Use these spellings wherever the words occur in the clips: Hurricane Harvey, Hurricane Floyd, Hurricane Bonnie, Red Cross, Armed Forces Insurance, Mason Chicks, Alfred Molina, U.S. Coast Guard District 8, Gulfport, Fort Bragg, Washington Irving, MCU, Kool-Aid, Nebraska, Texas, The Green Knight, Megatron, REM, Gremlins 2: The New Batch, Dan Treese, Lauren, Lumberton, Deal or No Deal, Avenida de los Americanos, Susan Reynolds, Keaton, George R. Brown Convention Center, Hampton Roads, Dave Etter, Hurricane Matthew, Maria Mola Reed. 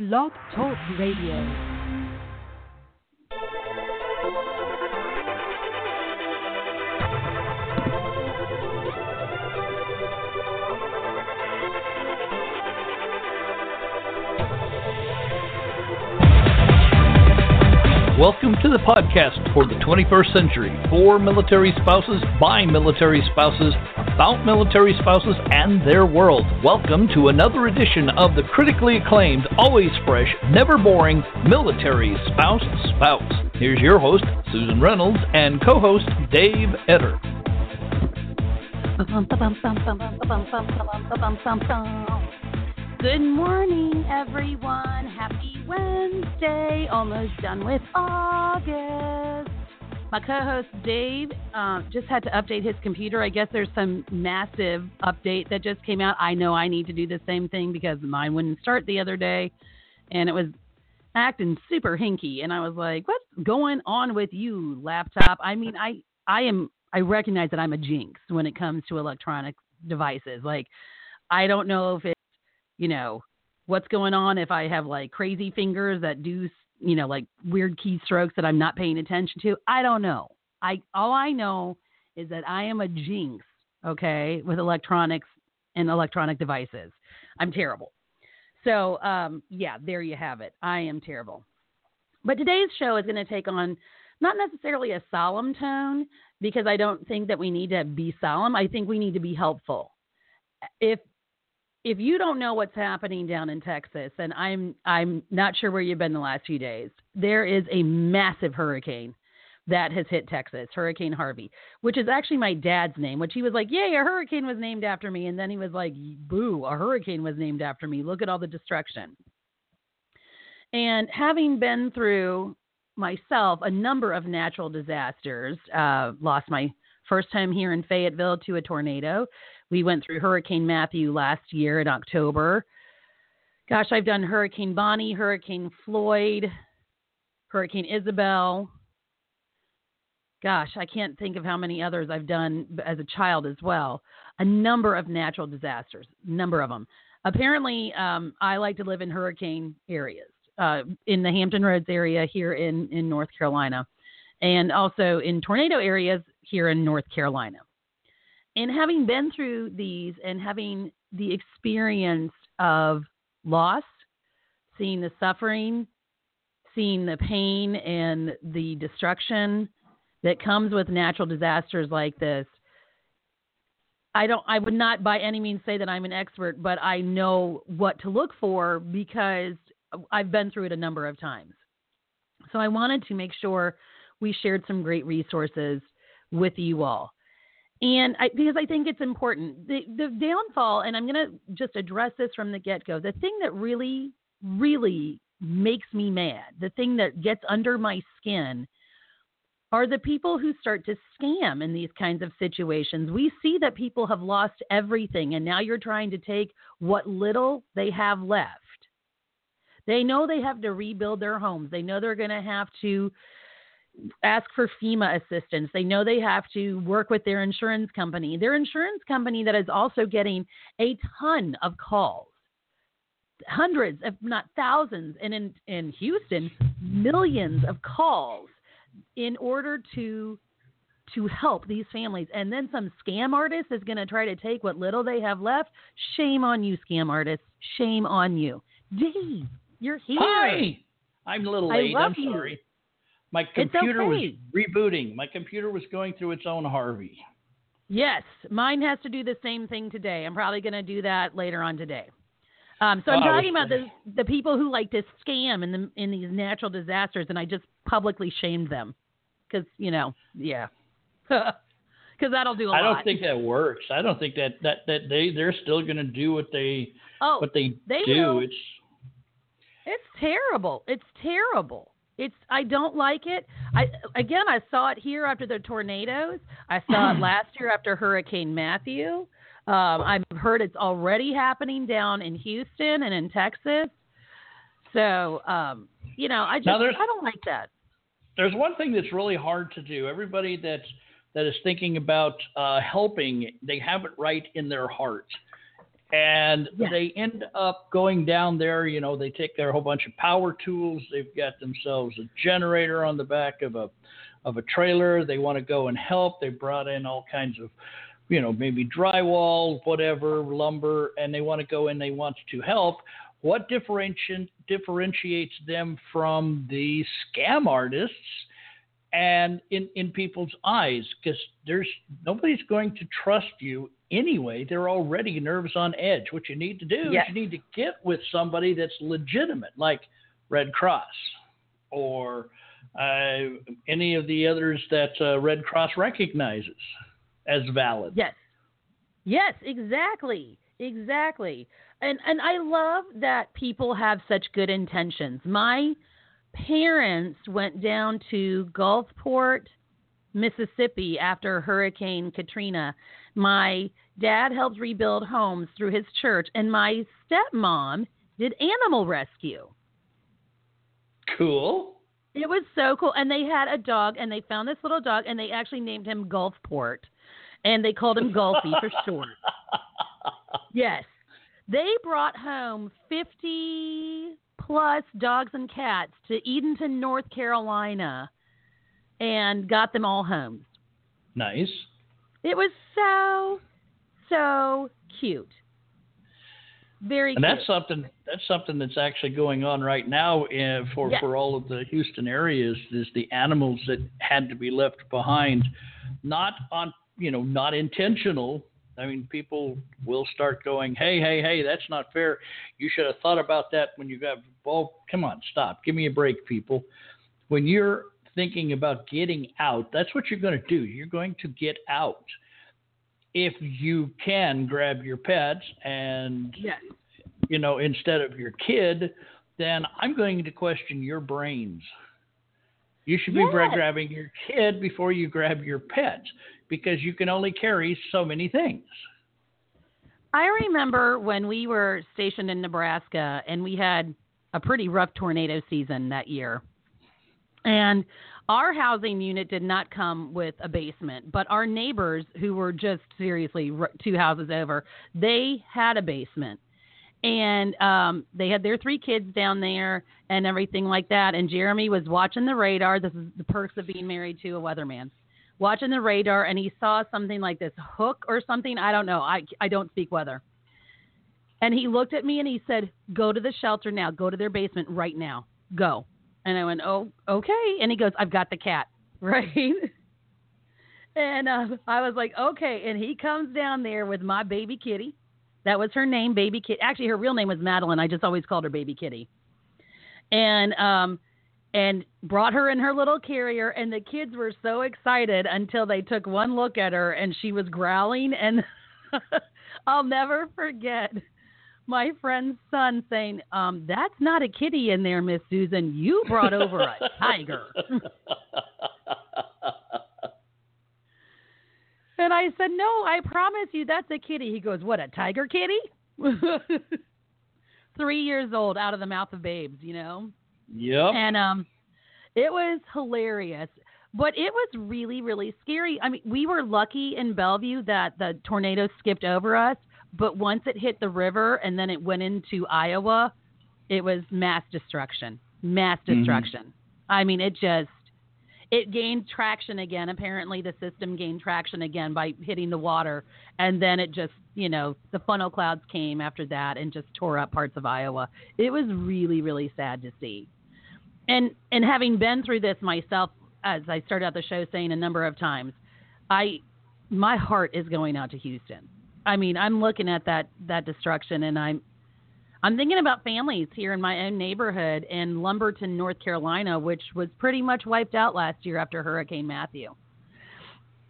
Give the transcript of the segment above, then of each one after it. Blog Talk Radio. Welcome to the podcast for the 21st century, for military spouses, by military spouses, about military spouses and their world. Welcome to another edition of the critically acclaimed, always fresh, never boring, Military Spouse Spouts. Here's your host, Susan Reynolds, and co-host, Dave Etter. Good morning, everyone. Happy Wednesday. Almost done with August. My co-host Dave just had to update his computer. I guess there's some massive update that just came out. I know I need to do the same thing because mine wouldn't start the other day, and it was acting super hinky. And I was like, "What's going on with you, laptop?" I mean, I recognize that I'm a jinx when it comes to electronic devices. Like, I don't know if it's, you know, what's going on, if I have like crazy fingers that do, you know, like weird keystrokes that I'm not paying attention to. I don't know. All I know is that I am a jinx, okay, with electronics and electronic devices. I'm terrible. So, yeah, there you have it. I am terrible. But today's show is going to take on not necessarily a solemn tone, because I don't think that we need to be solemn. I think we need to be helpful. If you don't know what's happening down in Texas, and I'm not sure where you've been the last few days, there is a massive hurricane that has hit Texas, Hurricane Harvey, which is actually my dad's name, which he was like, yay, a hurricane was named after me. And then he was like, boo, a hurricane was named after me. Look at all the destruction. And having been through myself a number of natural disasters, lost my first home here in Fayetteville to a tornado. We went through Hurricane Matthew last year in October. Gosh, I've done Hurricane Bonnie, Hurricane Floyd, Hurricane Isabel. Gosh, I can't think of how many others I've done as a child as well. A number of natural disasters, number of them. Apparently, I like to live in hurricane areas, in the Hampton Roads area here in North Carolina, and also in tornado areas here in North Carolina. And having been through these and having the experience of loss, seeing the suffering, seeing the pain and the destruction that comes with natural disasters like this, I would not by any means say that I'm an expert, but I know what to look for because I've been through it a number of times. So I wanted to make sure we shared some great resources with you all. And because I think it's important, the downfall, and I'm going to just address this from the get-go, the thing that really, really makes me mad, the thing that gets under my skin are the people who start to scam in these kinds of situations. We see that people have lost everything, and now you're trying to take what little they have left. They know they have to rebuild their homes. They know they're going to have to ask for FEMA assistance. They know they have to work with their insurance company that is also getting a ton of calls, hundreds, if not thousands, and in Houston, millions of calls in order to help these families. And then some scam artist is going to try to take what little they have left. Shame on you, scam artists. Shame on you. Dave, you're here. Hi. I'm a little late. I'm sorry. My computer was rebooting. My computer was going through its own Harvey. Yes. Mine has to do the same thing today. I'm probably going to do that later on today. So I'm talking about the people who like to scam in these natural disasters, and I just publicly shamed them because, you know, yeah, because that'll do a lot. I don't think that works. I don't think that they're still going to do what they do. Will. It's It's terrible. It's terrible. I don't like it. I saw it here after the tornadoes. I saw it last year after Hurricane Matthew. I've heard it's already happening down in Houston and in Texas. So, I don't like that. There's one thing that's really hard to do. Everybody that is thinking about helping, they have it right in their heart. And they end up going down there, they take their whole bunch of power tools. They've got themselves a generator on the back of a trailer. They want to go and help. They brought in all kinds of, maybe drywall, whatever, lumber, and they want to go and they want to help. What differentiates them from the scam artists and in people's eyes? Because nobody's going to trust you anyway. They're already nerves on edge. What you need to do is you need to get with somebody that's legitimate, like Red Cross or any of the others that Red Cross recognizes as valid. Yes. Yes, exactly. Exactly. And I love that people have such good intentions. My parents went down to Gulfport, Mississippi after Hurricane Katrina. My dad helped rebuild homes through his church, and my stepmom did animal rescue. Cool. It was so cool. And they had a dog, and they found this little dog, and they actually named him Gulfport, and they called him Gulfy for short. Yes. They brought home 50-plus dogs and cats to Edenton, North Carolina, and got them all home. Nice. It was so cute. Very cute. And that's something that's actually going on right now for all of the Houston areas is the animals that had to be left behind, not intentional. I mean, people will start going, hey, that's not fair. You should have thought about that when you got involved. Come on, stop. Give me a break, people. When you're thinking about getting out, that's what you're going to do. You're going to get out. If you can grab your pets and, instead of your kid, then I'm going to question your brains. You should be grabbing your kid before you grab your pet, because you can only carry so many things. I remember when we were stationed in Nebraska, and we had a pretty rough tornado season that year. And our housing unit did not come with a basement, but our neighbors, who were just seriously two houses over, they had a basement. And they had their three kids down there and everything like that. And Jeremy was watching the radar. This is the perks of being married to a weatherman. Watching the radar, and he saw something like this hook or something. I don't know. I don't speak weather. And he looked at me and he said, "Go to the shelter now. Go to their basement right now. Go." And I went, "Oh, okay." And he goes, "I've got the cat." Right? And I was like, okay. And he comes down there with my baby kitty. That was her name, Baby Kitty. Actually, her real name was Madeline. I just always called her Baby Kitty. And brought her in her little carrier, and the kids were so excited until they took one look at her, and she was growling. And I'll never forget my friend's son saying, "That's not a kitty in there, Miss Susan. You brought over a tiger." And I said, "No, I promise you, that's a kitty." He goes, "What, a tiger kitty?" 3 years old, out of the mouth of babes, Yep. And it was hilarious, but it was really, really scary. I mean, we were lucky in Bellevue that the tornado skipped over us, but once it hit the river and then it went into Iowa, it was mass destruction. Mm-hmm. I mean, it gained traction again. Apparently the system gained traction again by hitting the water. And then it just, the funnel clouds came after that and just tore up parts of Iowa. It was really, really sad to see. And having been through this myself, as I started out the show saying a number of times, my heart is going out to Houston. I mean, I'm looking at that destruction, and I'm thinking about families here in my own neighborhood in Lumberton, North Carolina, which was pretty much wiped out last year after Hurricane Matthew.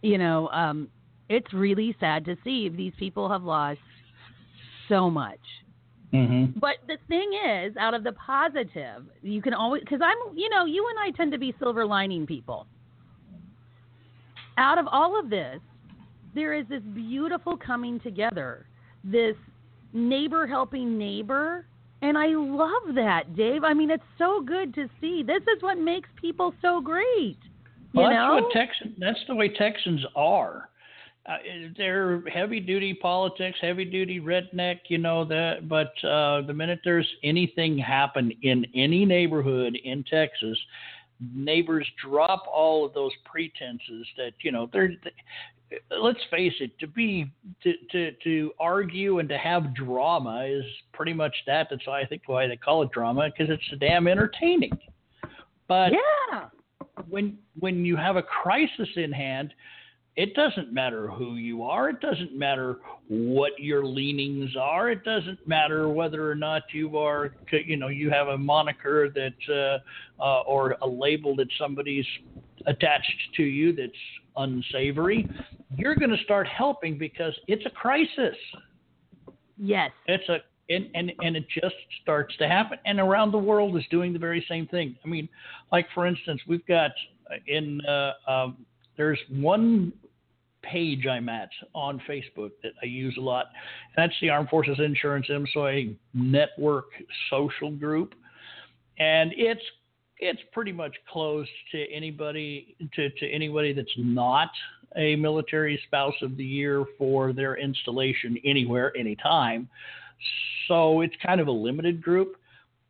It's really sad to see. These people have lost so much. Mm-hmm. But the thing is, out of the positive, you can always, because I'm, you know, you and I tend to be silver lining people. Out of all of this, there is this beautiful coming together, this neighbor helping neighbor. And I love that, Dave. I mean, it's so good to see. This is what makes people so great. Well, that's the way Texans are. They're heavy-duty politics, heavy-duty redneck, you know that. But the minute there's anything happen in any neighborhood in Texas, neighbors drop all of those pretenses that, you know, they're. Let's face it, to argue and to have drama is pretty much that. That's why I think why they call it drama, because it's so damn entertaining. But yeah, when you have a crisis in hand, it doesn't matter who you are. It doesn't matter what your leanings are. It doesn't matter whether or not you are, you know, you have a moniker that or a label that somebody's attached to you that's unsavory. You're going to start helping because it's a crisis. Yes. It's a and it just starts to happen. And around the world is doing the very same thing. I mean, like for instance, we've got in there's one page I'm at on Facebook that I use a lot. That's the Armed Forces Insurance MSOA Network social group. And it's pretty much closed to anybody to anybody that's not a military spouse of the year for their installation anywhere, anytime. So it's kind of a limited group,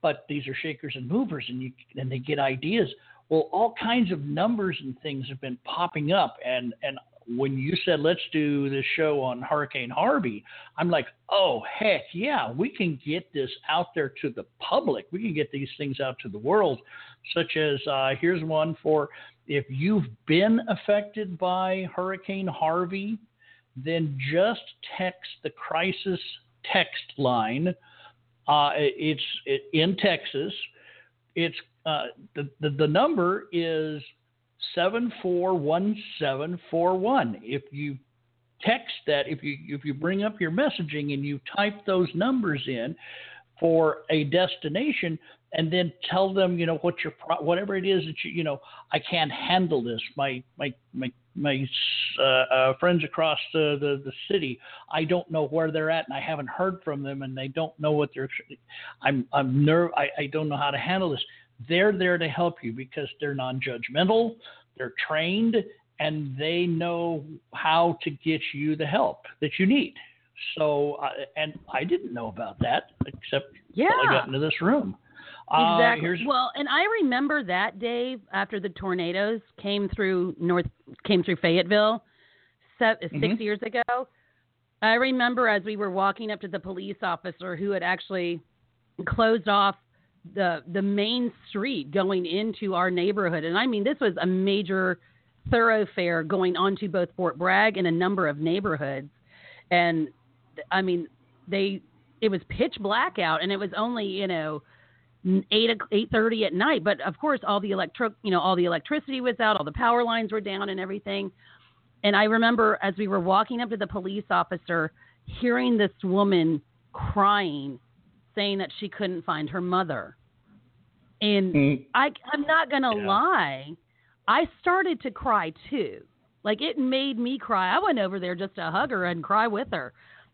but these are shakers and movers, and they get ideas. Well, all kinds of numbers and things have been popping up. And when you said, let's do this show on Hurricane Harvey, I'm like, oh, heck yeah, we can get this out there to the public. We can get these things out to the world, such as here's one for if you've been affected by Hurricane Harvey, then just text the crisis text line. It's in Texas. It's the number is 741741. If you text that, if you bring up your messaging and you type those numbers in for a destination, and then tell them, you know, what your whatever it is that you know, I can't handle this. My friends across the city, I don't know where they're at, and I haven't heard from them, and they don't know what they're. I don't know how to handle this. They're there to help you because they're non-judgmental, they're trained, and they know how to get you the help that you need. So, and I didn't know about that except until I got into this room. Exactly. Well, and I remember that, Dave, after the tornadoes came through Fayetteville 6 years ago. I remember as we were walking up to the police officer who had actually closed off the main street going into our neighborhood. And I mean, this was a major thoroughfare going onto both Fort Bragg and a number of neighborhoods. And I mean, it was pitch black out, and it was only, you know, 8:30 at night. But of course, all the electricity was out, all the power lines were down and everything. And I remember as we were walking up to the police officer, hearing this woman crying, saying that she couldn't find her mother. And I'm not going to lie, I started to cry too. Like, it made me cry. I went over there just to hug her and cry with her,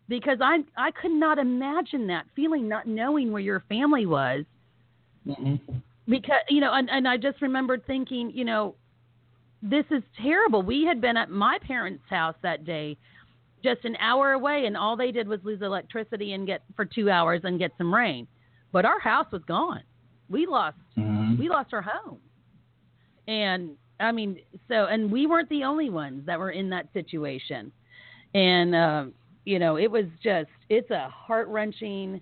because I could not imagine that feeling, not knowing where your family was. Mm-mm. Because, you know, and I just remembered thinking, you know, this is terrible. We had been at my parents' house that day, just an hour away, and all they did was lose electricity and get for 2 hours and get some rain. But our house was gone. We lost our home. And I mean, so, and we weren't the only ones that were in that situation. And you know, it was just, it's a heart-wrenching,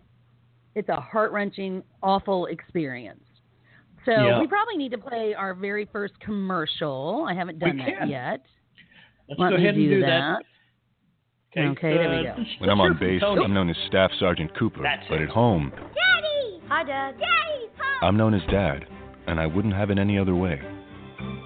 awful experience. So we probably need to play our very first commercial. I haven't done that yet. Let's go ahead and do that. Okay, there we go. When I'm on base, I'm known as Staff Sergeant Cooper, but at home, Daddy! Hi, Dad. Daddy's home! I'm known as Dad, and I wouldn't have it any other way.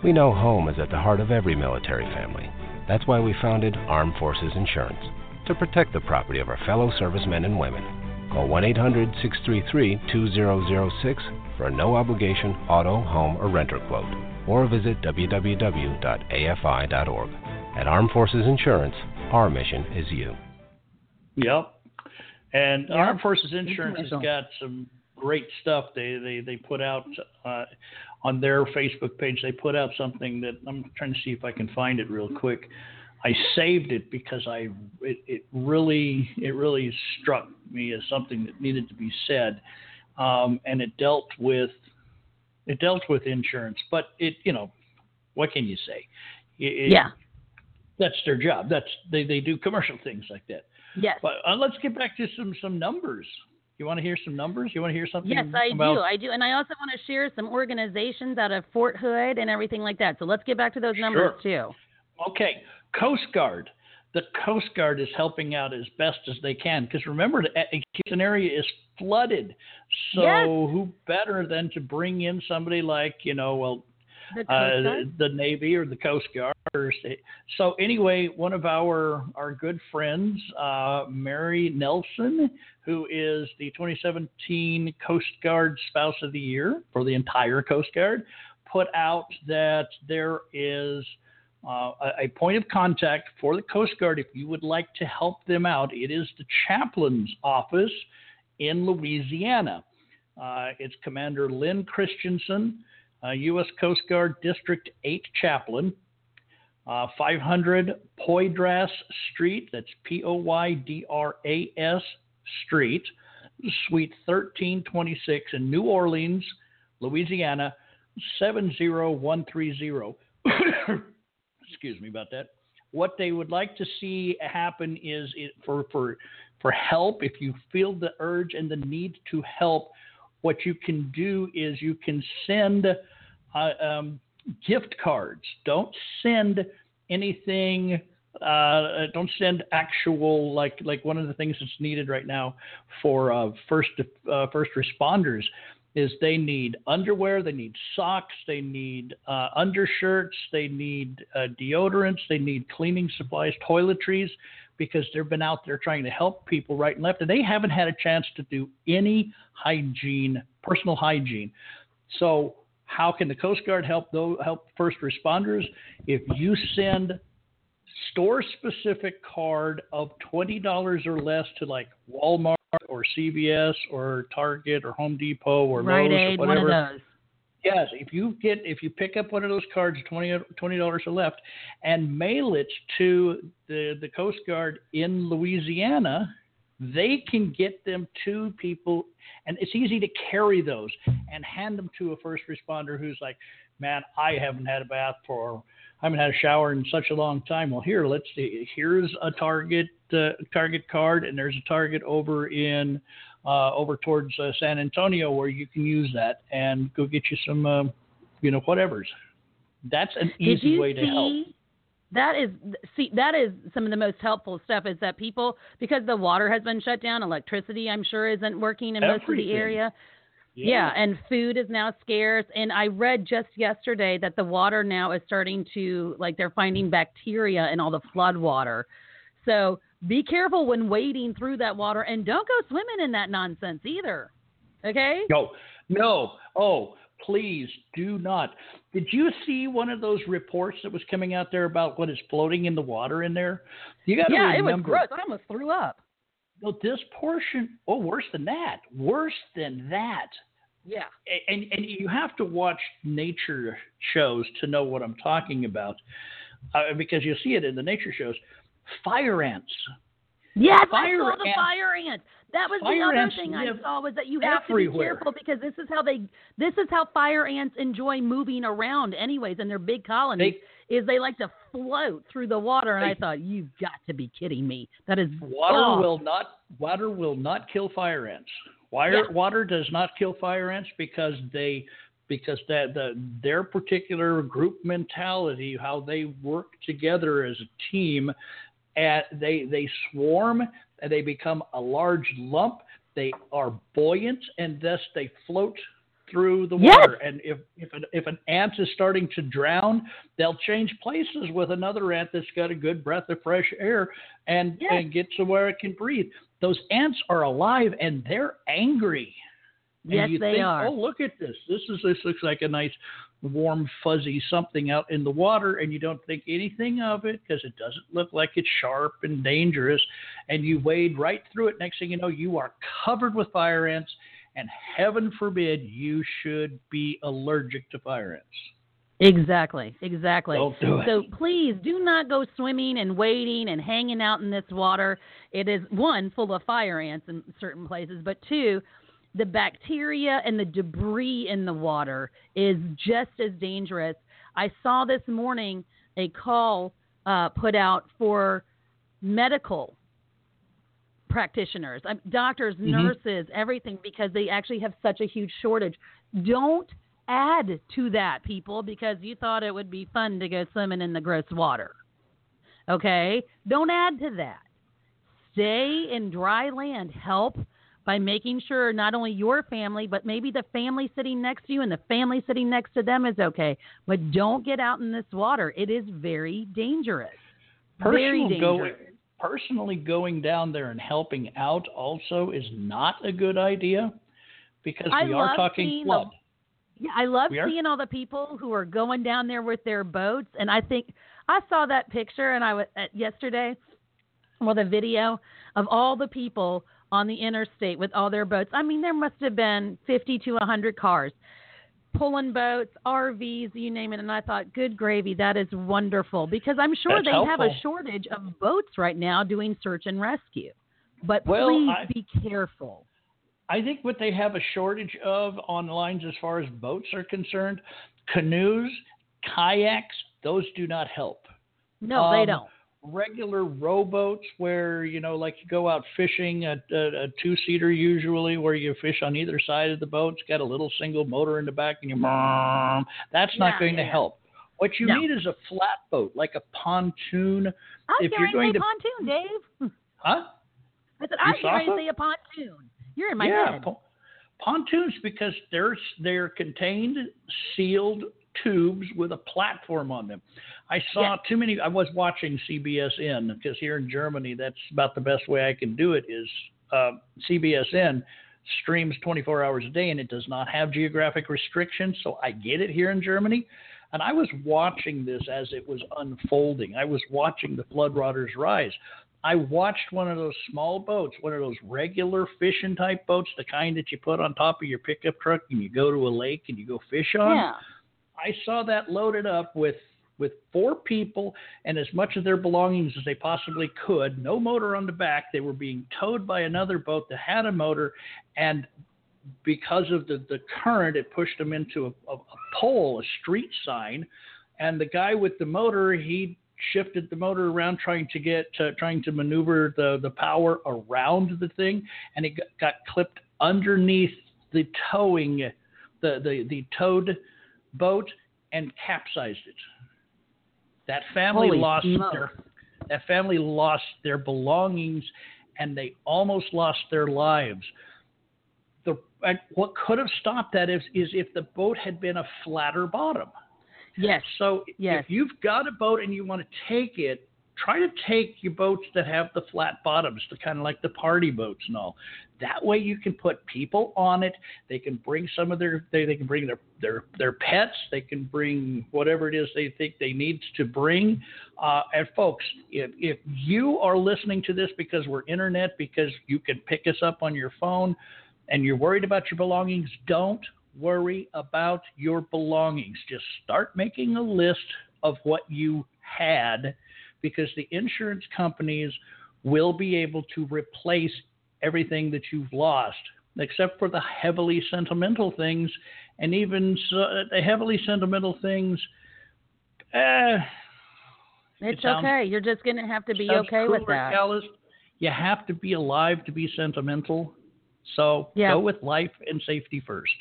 We know home is at the heart of every military family. That's why we founded Armed Forces Insurance, to protect the property of our fellow servicemen and women. Call 1-800-633-2006 for a no-obligation auto, home, or renter quote, or visit www.afi.org. At Armed Forces Insurance, our mission is you. Yep. And Armed Forces Insurance has got some great stuff they put out on their Facebook page. They put out something that I'm trying to see if I can find it real quick. I saved it because it really struck me as something that needed to be said, and it dealt with insurance. But what can you say? That's their job. That's they do commercial things like that. Yes. But let's get back to some numbers. You want to hear some numbers? You want to hear something? Yes, I do. And I also want to share some organizations out of Fort Hood and everything like that. So let's get back to those numbers too. Okay. Coast Guard. The Coast Guard is helping out as best as they can, because remember, the Houston area is flooded. So who better than to bring in somebody like, the Navy or the Coast Guard. So anyway, one of our good friends, Mary Nelson, who is the 2017 Coast Guard Spouse of the Year for the entire Coast Guard, put out that there is a point of contact for the Coast Guard if you would like to help them out. It is the chaplain's office in Louisiana. It's Commander Lynn Christensen, U.S. Coast Guard District 8 Chaplain, 500 Poydras Street, that's Poydras Street, Suite 1326 in New Orleans, Louisiana, 70130. Excuse me about that. What they would like to see happen is for help, if you feel the urge and the need to help, what you can do is you can send gift cards. Don't send anything. Don't send actual like one of the things that's needed right now for first responders is they need underwear, they need socks, they need undershirts, they need deodorants, they need cleaning supplies, toiletries, because they've been out there trying to help people right and left, and they haven't had a chance to do any personal hygiene. So how can the Coast Guard help first responders? If you send store-specific card of $20 or less to like Walmart or CVS or Target or Home Depot or Rite Aid, or whatever. One of those. Yes, if you pick up one of those cards, $20 or left, and mail it to the Coast Guard in Louisiana, they can get them to people, and it's easy to carry those and hand them to a first responder who's like, man, I haven't had a shower in such a long time. Well, here, let's see. Here's a Target card, and there's a Target over towards San Antonio where you can use that and go get you some, whatevers. That's an easy way to help. That is some of the most helpful stuff is that people, because the water has been shut down, electricity I'm sure isn't working in most of the area. Yeah, and food is now scarce. And I read just yesterday that the water now is starting to, they're finding bacteria in all the flood water. So be careful when wading through that water, and don't go swimming in that nonsense either. Okay? No. Oh, please do not. Did you see one of those reports that was coming out there about what is floating in the water in there? You got to remember. Yeah, it was gross. I almost threw up. No, this portion. Oh, worse than that. Yeah. And you have to watch nature shows to know what I'm talking about, because you'll see it in the nature shows. Fire ants. Yes, I saw the fire ants. That was the other thing I saw, was that you have everywhere. To be careful, because this is how fire ants enjoy moving around anyways in their big colonies, is they like to float through the water. And I thought, you've got to be kidding me. That is water will not kill fire ants. Water does not kill fire ants, because their particular group mentality, how they work together as a team, and they swarm and they become a large lump. They are buoyant, and thus they float through the water. And if an ant is starting to drown, they'll change places with another ant that's got a good breath of fresh air and get somewhere it can breathe. Those ants are alive and they're angry. Yes, they are. Oh, look at this. This looks like a nice warm, fuzzy something out in the water, and you don't think anything of it because it doesn't look like it's sharp and dangerous. And you wade right through it. Next thing you know, you are covered with fire ants, and heaven forbid you should be allergic to fire ants. Exactly. Don't do it. So please do not go swimming and wading and hanging out in this water. It is, one, full of fire ants in certain places, but two, the bacteria and the debris in the water is just as dangerous. I saw this morning a call put out for medical practitioners, doctors, nurses, everything, because they actually have such a huge shortage. Don't add to that, people, because you thought it would be fun to go swimming in the gross water. Okay? Don't add to that. Stay in dry land. Help by making sure not only your family, but maybe the family sitting next to you and the family sitting next to them is okay. But don't get out in this water. It is very dangerous. Personally going down there and helping out also is not a good idea because we are talking flood. Yeah, I love seeing all the people who are going down there with their boats. And I think I saw that picture and I was yesterday, well, the video of all the people on the interstate with all their boats. I mean, there must have been 50 to 100 cars pulling boats, RVs, you name it. And I thought, good gravy, that is wonderful because I'm sure they have a shortage of boats right now doing search and rescue. But please be careful. I think what they have a shortage of on lines as far as boats are concerned, canoes, kayaks, those do not help. No, they don't. Regular rowboats where, you know, like you go out fishing, a two-seater usually where you fish on either side of the boat's got a little single motor in the back and you that's not going to help. What you need is a flat boat, like a pontoon. If you're going to pontoon, Dave. Huh? I said, I'm going to say a pontoon. You're in my head. Pontoons because they're contained, sealed tubes with a platform on them. I saw too many. I was watching CBSN because here in Germany, that's about the best way I can do it is CBSN streams 24 hours a day and it does not have geographic restrictions. So I get it here in Germany. And I was watching this as it was unfolding. I was watching the floodwaters rise. I watched one of those small boats, one of those regular fishing type boats, the kind that you put on top of your pickup truck and you go to a lake and you go fish on. Yeah. I saw that loaded up with four people and as much of their belongings as they possibly could. No motor on the back. They were being towed by another boat that had a motor. And because of the current, it pushed them into a pole, a street sign. And the guy with the motor, he shifted the motor around trying to maneuver the power around the thing, and it got clipped underneath the towing the towed boat and capsized it. That family lost their belongings and they almost lost their lives. What could have stopped that is if the boat had been a flatter bottom. Yes. So if you've got a boat and you want to take it, try to take your boats that have the flat bottoms, the kind of like the party boats and all. That way you can put people on it. They can bring some of they can bring their pets. They can bring whatever it is they think they need to bring. And folks, if you are listening to this because we're internet, because you can pick us up on your phone and you're worried about your belongings, don't worry about your belongings. Just start making a list of what you had because the insurance companies will be able to replace everything that you've lost, except for the heavily sentimental things. And even so, the heavily sentimental things, it's okay. You're just going to have to be okay with that. Callous. You have to be alive to be sentimental. So go with life and safety first.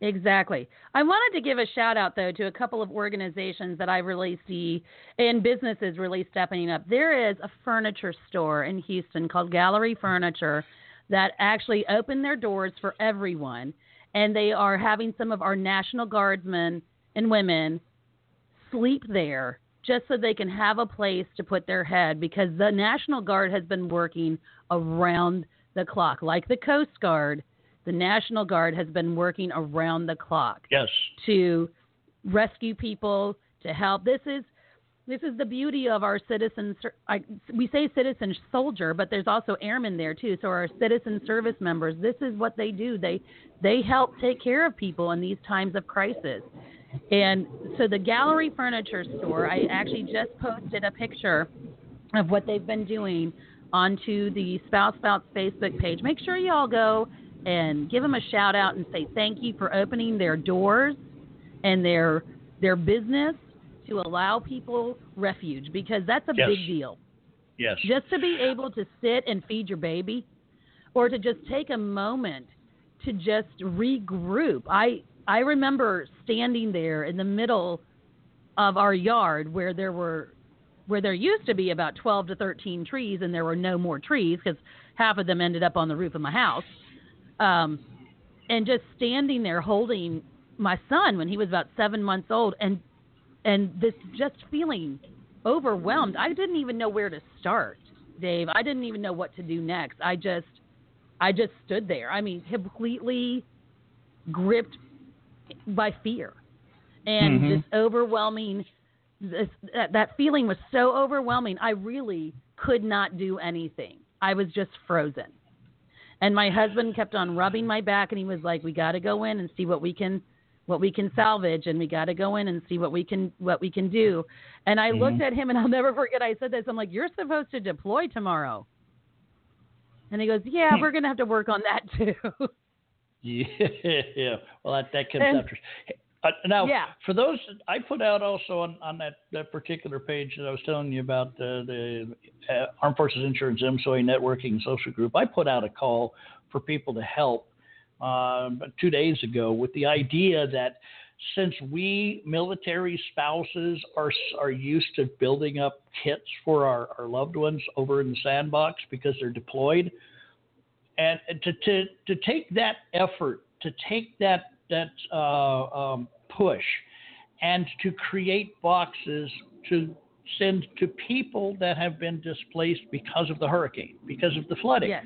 Exactly. I wanted to give a shout out, though, to a couple of organizations that I really see and businesses really stepping up. There is a furniture store in Houston called Gallery Furniture that actually opened their doors for everyone. And they are having some of our National Guardsmen and women sleep there just so they can have a place to put their head, because the National Guard has been working around the clock. Like the Coast Guard, the National Guard has been working around the clock. Yes. To rescue people, to help. This is the beauty of our citizens. We say citizen soldier, but there's also airmen there too. So our citizen service members, this is what they do. They help take care of people in these times of crisis. And so the Gallery Furniture store, I actually just posted a picture of what they've been doing onto the Spouse Spouts Facebook page. Make sure you all go and give them a shout out and say thank you for opening their doors and their business to allow people refuge, because that's a big deal. Yes. Just to be able to sit and feed your baby, or to just take a moment to just regroup. I remember standing there in the middle of our yard where there used to be about 12 to 13 trees, and there were no more trees because half of them ended up on the roof of my house. And just standing there holding my son when he was about 7 months old, and this just feeling overwhelmed. I didn't even know where to start, Dave. I didn't even know what to do next. I just stood there. I mean, completely gripped by fear and this overwhelming, that feeling was so overwhelming. I really could not do anything. I was just frozen. And my husband kept on rubbing my back, and he was like, "We got to go in and see what we can salvage, and we got to go in and see what we can do." And I looked at him, and I'll never forget, I said this. I'm like, "You're supposed to deploy tomorrow." And he goes, "Yeah, we're going to have to work on that too." Yeah. Well, that comes after. Now, for those, I put out also on that particular page that I was telling you about, the Armed Forces Insurance MSOE Networking Social Group, I put out a call for people to help 2 days ago with the idea that since we military spouses are used to building up kits for our loved ones over in the sandbox because they're deployed, and to take that effort, to take that push, and to create boxes to send to people that have been displaced because of the hurricane, because of the flooding. Yes.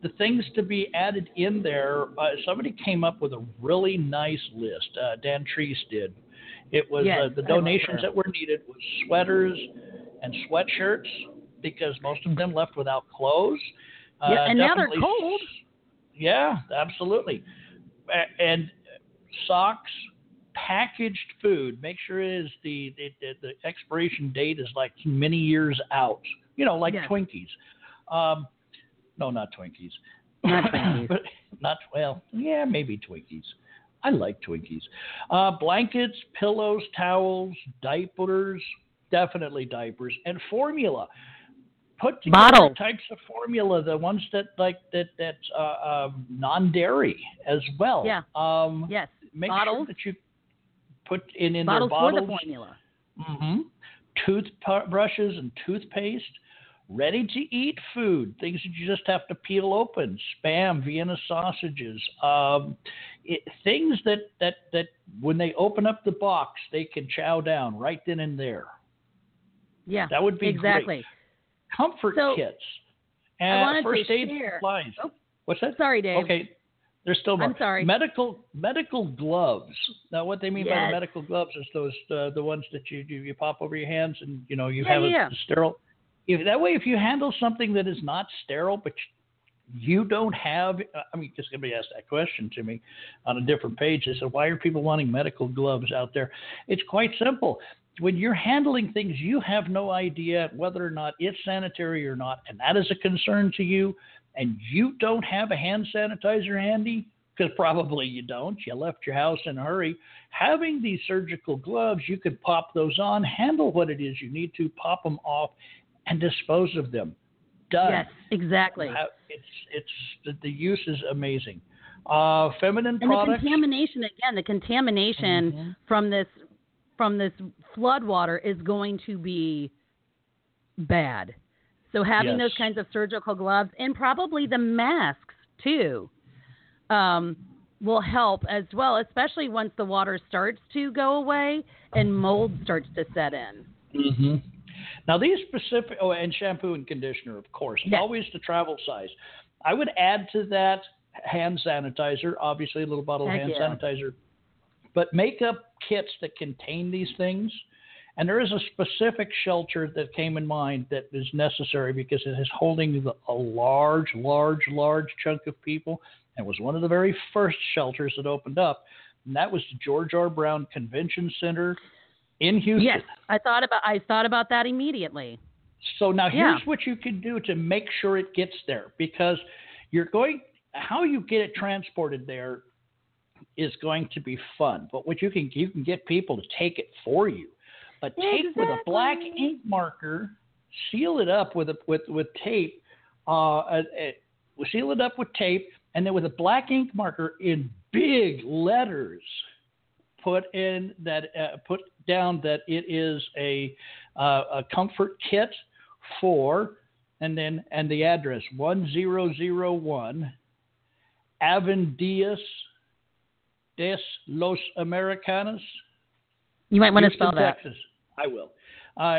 The things to be added in there, somebody came up with a really nice list. Dan Treese did. It was the donations that were needed was sweaters and sweatshirts, because most of them left without clothes. And now they're cold. Yeah, absolutely. And socks, packaged food. Make sure it is the expiration date is like many years out. You know, like Twinkies. No, not Twinkies. Not Twinkies. But maybe Twinkies. I like Twinkies. Blankets, pillows, towels, diapers, definitely diapers, and formula. Put together types of formula, the ones that non-dairy as well. Yeah. Make sure that you put in bottles their bottles. For the formula. Mm-hmm. Toothbrushes and toothpaste. Ready-to-eat food, things that you just have to peel open, Spam, Vienna sausages, things that when they open up the box, they can chow down right then and there. Yeah, that would be great. Comfort kits and first aid supplies. Oh, what's that? Sorry, Dave. Okay, there's still more. I'm sorry. Medical gloves. Now, what they mean by the medical gloves is those the ones that you pop over your hands, and you know you have a sterile. If that way, if you handle something that is not sterile, but you don't have, I mean, because somebody asked that question to me on a different page. They said, "Why are people wanting medical gloves out there?" It's quite simple. When you're handling things, you have no idea whether or not it's sanitary or not, and that is a concern to you. And you don't have a hand sanitizer handy, because probably you don't. You left your house in a hurry. Having these surgical gloves, you could pop those on, handle what it is you need to, pop them off, and dispose of them. Done. Yes, exactly. It's the use is amazing. Feminine products. The contamination from this flood water is going to be bad. So having those kinds of surgical gloves, and probably the masks too, will help as well, especially once the water starts to go away and mold starts to set in. Mm-hmm. Now these specific, and shampoo and conditioner, of course, yes. Always the travel size. I would add to that hand sanitizer, obviously a little bottle of hand sanitizer, but makeup kits that contain these things. And there is a specific shelter that came in mind that is necessary because it is holding a large chunk of people. And was one of the very first shelters that opened up. And that was the George R. Brown Convention Center in Houston. Yes, I thought about that immediately. So now here's what you can do to make sure it gets there, because how you get it transported there is going to be fun. But what you can get people to take it for you. A tape with a black ink marker, seal it up with tape, seal it up with tape, and then with a black ink marker in big letters, put down that it is a comfort kit for, and the address 1001 Avenida de los Americanos. You might want to spell that. Texas. I will.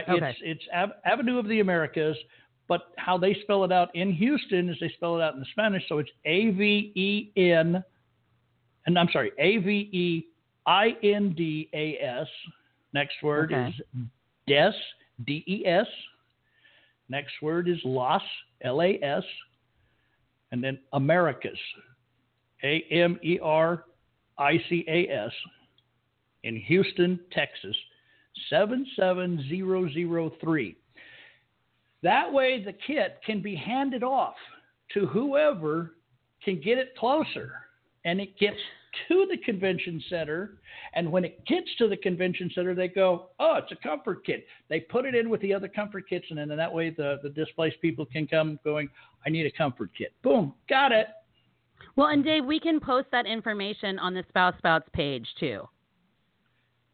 Okay. It's Avenue of the Americas, but how they spell it out in Houston is they spell it out in Spanish, so it's A-V-E-I-N-D-A-S. Next word is Des, D-E-S. Next word is Las, L-A-S. And then Americas, A-M-E-R-I-C-A-S. In Houston, Texas, 77003. That way the kit can be handed off to whoever can get it closer, and it gets to the convention center, and when it gets to the convention center, they go, oh, it's a comfort kit. They put it in with the other comfort kits, and then that way the displaced people can come going, I need a comfort kit. Boom, got it. Well, and Dave, we can post that information on the Spouse Spouts page too.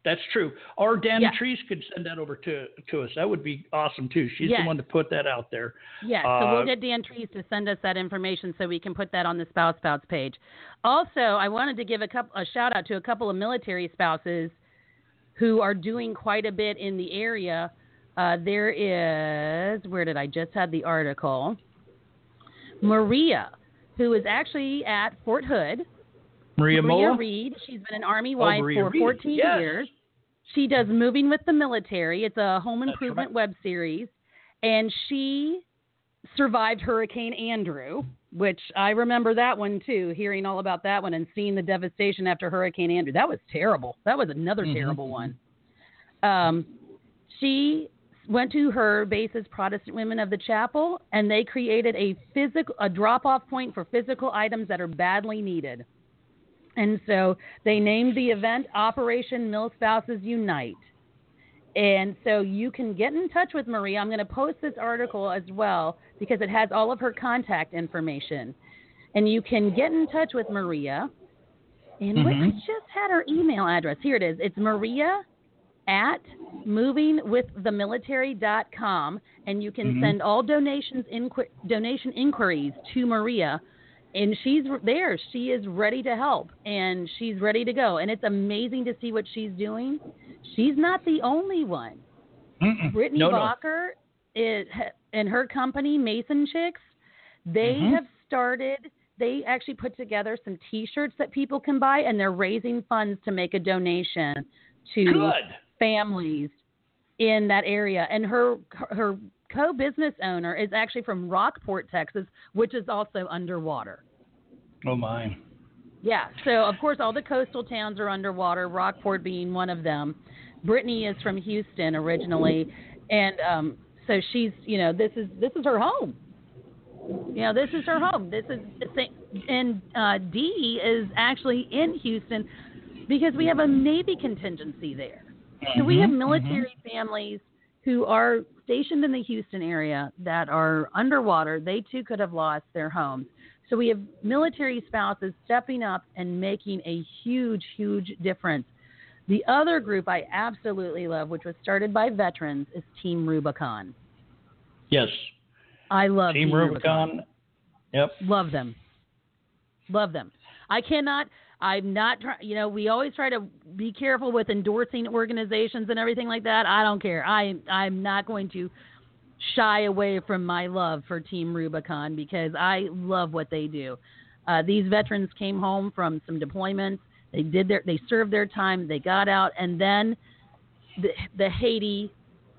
That's true. Or Dan Treese could send that over to us. That would be awesome, too. She's the one to put that out there. Yeah, so we'll get Dan Treese to send us that information so we can put that on the Spouse Spouts page. Also, I wanted to give a shout-out to a couple of military spouses who are doing quite a bit in the area. Where did I just have the article? Maria, who is actually at Fort Hood. Maria Reed. She's been an Army wife for 14 years. She does Moving with the Military. It's a home improvement web series. And she survived Hurricane Andrew, which I remember that one, too, hearing all about that one and seeing the devastation after Hurricane Andrew. That was terrible. That was another terrible one. She went to her base's Protestant Women of the Chapel, and they created a drop-off point for physical items that are badly needed. And so they named the event Operation Mill Spouses Unite. And so you can get in touch with Maria. I'm going to post this article as well because it has all of her contact information. And you can get in touch with Maria. And I just had her email address. Here it is. It's maria@movingwiththemilitary.com. And you can send all donation inquiries to Maria. And she's there. She is ready to help, and she's ready to go. And it's amazing to see what she's doing. She's not the only one. Brittany Bacher and her company, Mason Chicks, they have started. They actually put together some T-shirts that people can buy, and they're raising funds to make a donation to families in that area. And her co-business owner is actually from Rockport, Texas, which is also underwater. Oh, my. Yeah. So, of course, all the coastal towns are underwater, Rockport being one of them. Brittany is from Houston originally. And so she's, this is her home. This is her home. This is the thing. And Dee is actually in Houston because we have a Navy contingency there. So we have military families who are stationed in the Houston area that are underwater. They too could have lost their homes. So we have military spouses stepping up and making a huge, huge difference. The other group I absolutely love, which was started by veterans, is Team Rubicon. Yes. I love Team Rubicon. Yep. Love them. I cannot I'm not trying, you know, we always try to be careful with endorsing organizations and everything like that. I don't care. I'm not going to shy away from my love for Team Rubicon because I love what they do. These veterans came home from some deployments. They did they served their time. They got out, and then Haiti,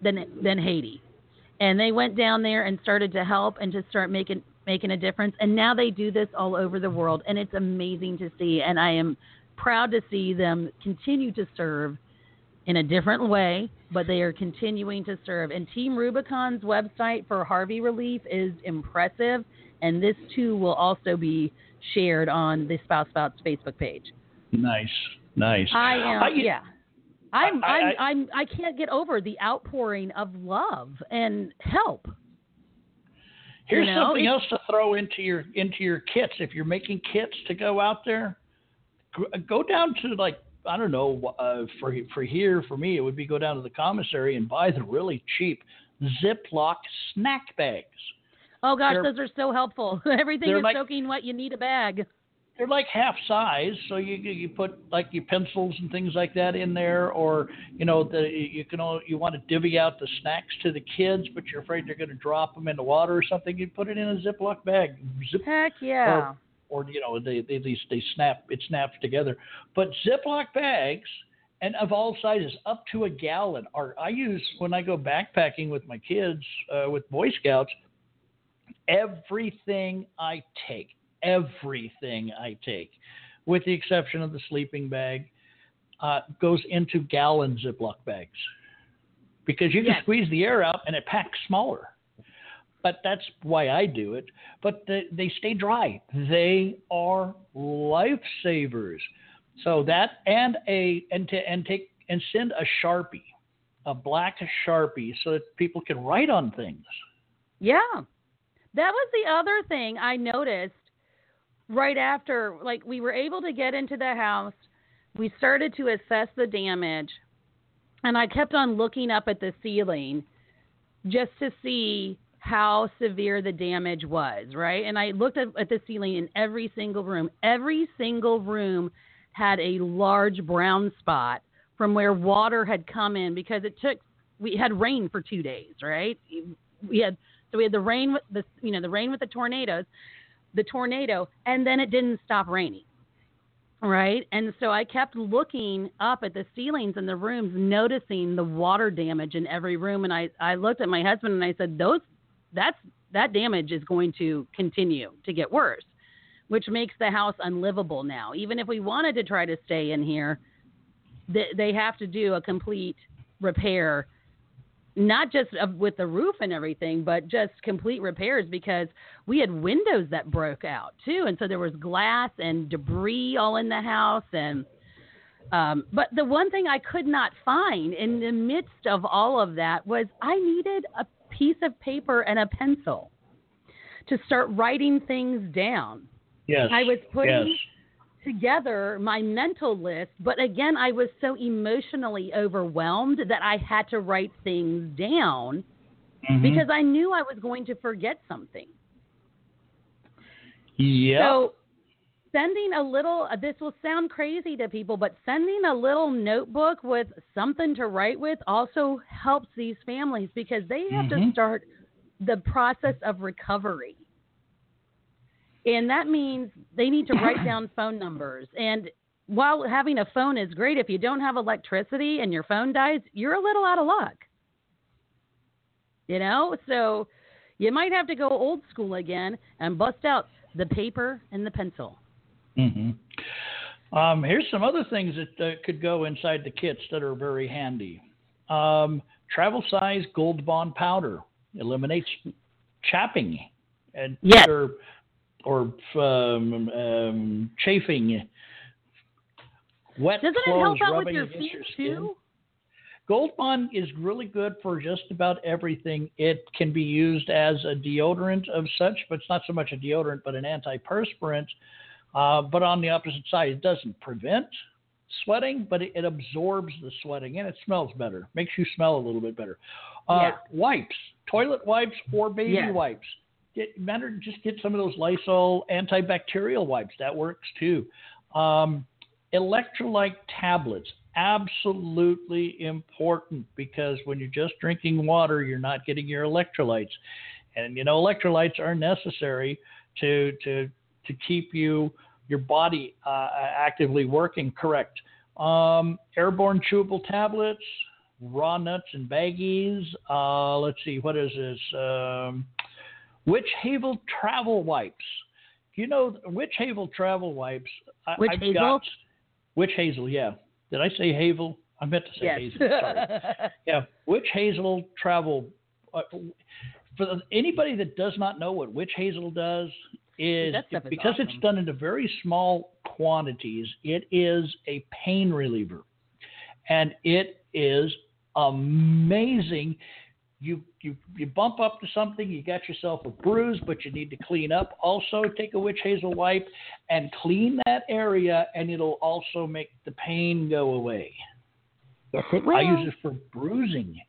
and they went down there and started to help and just start making a difference. And now they do this all over the world, and it's amazing to see. And I am proud to see them continue to serve in a different way, but they are continuing to serve. And Team Rubicon's website for Harvey relief is impressive, and this too will also be shared on the Spouse Spouts Facebook page. Nice. I can't get over the outpouring of love and help. Here's something else to throw into your kits. If you're making kits to go out there, go down to, like, I don't know, for me, it would be go down to the commissary and buy the really cheap Ziploc snack bags. Oh, gosh, those are so helpful. Everything is like, soaking wet. You need a bag. They're like half size, so you put like your pencils and things like that in there, or you want to divvy out the snacks to the kids, but you're afraid they're going to drop them in the water or something. You put it in a Ziploc bag. Heck yeah. Or they snap. It snaps together. But Ziploc bags, and of all sizes, up to a gallon. I use when I go backpacking with my kids with Boy Scouts. Everything I take, with the exception of the sleeping bag, goes into gallon Ziploc bags because you can squeeze the air out and it packs smaller. But that's why I do it. But they stay dry. They are lifesavers. So that and send a Sharpie, a black Sharpie, so that people can write on things. Yeah, that was the other thing I noticed. Right after, like, we were able to get into the house, we started to assess the damage, and I kept on looking up at the ceiling just to see how severe the damage was, right? And I looked at the ceiling in every single room. Every single room had a large brown spot from where water had come in because we had rain for 2 days, right? We had the rain with the rain with the tornadoes. The tornado, and then it didn't stop raining, right? And so I kept looking up at the ceilings in the rooms, noticing the water damage in every room, and I looked at my husband and I said, that damage is going to continue to get worse, which makes the house unlivable now. Even if we wanted to try to stay in here, they have to do a complete repair, not just with the roof and everything, but just complete repairs because we had windows that broke out too. And so there was glass and debris all in the house. And, but the one thing I could not find in the midst of all of that was I needed a piece of paper and a pencil to start writing things down. Yes. I was putting together my mental list, but again, I was so emotionally overwhelmed that I had to write things down because I knew I was going to forget something. Yeah. So sending this will sound crazy to people, but sending a little notebook with something to write with also helps these families because they have to start the process of recovery. And that means they need to write down phone numbers. And while having a phone is great, if you don't have electricity and your phone dies, you're a little out of luck. You know? So you might have to go old school again and bust out the paper and the pencil. Here's some other things that could go inside the kits that are very handy. Travel size Gold Bond powder eliminates chapping and or chafing, wet clothes rubbing against your skin. Doesn't it help out with your feet too? Gold Bond is really good for just about everything. It can be used as a deodorant of such, but it's not so much a deodorant, but an antiperspirant. But on the opposite side, it doesn't prevent sweating, but it absorbs the sweating, and it smells better. Makes you smell a little bit better. Wipes, toilet wipes or baby wipes. Just get some of those Lysol antibacterial wipes. That works too. Electrolyte tablets, absolutely important, because when you're just drinking water, you're not getting your electrolytes. And, you know, electrolytes are necessary to keep your body actively working correct. Airborne chewable tablets, raw nuts and baggies. Let's see, what is this? Witch Hazel travel wipes. You know, Witch Hazel travel wipes. Witch Hazel, yeah. Did I say Havel? I meant to say Hazel. Sorry. Yeah, Witch Hazel travel. For anybody that does not know what Witch Hazel does, because awesome. It's done into very small quantities, it is a pain reliever. And it is amazing. You bump up to something, you got yourself a bruise, but you need to clean up. Also, take a witch hazel wipe and clean that area, and it'll also make the pain go away. Yes, it will. I use it for bruising.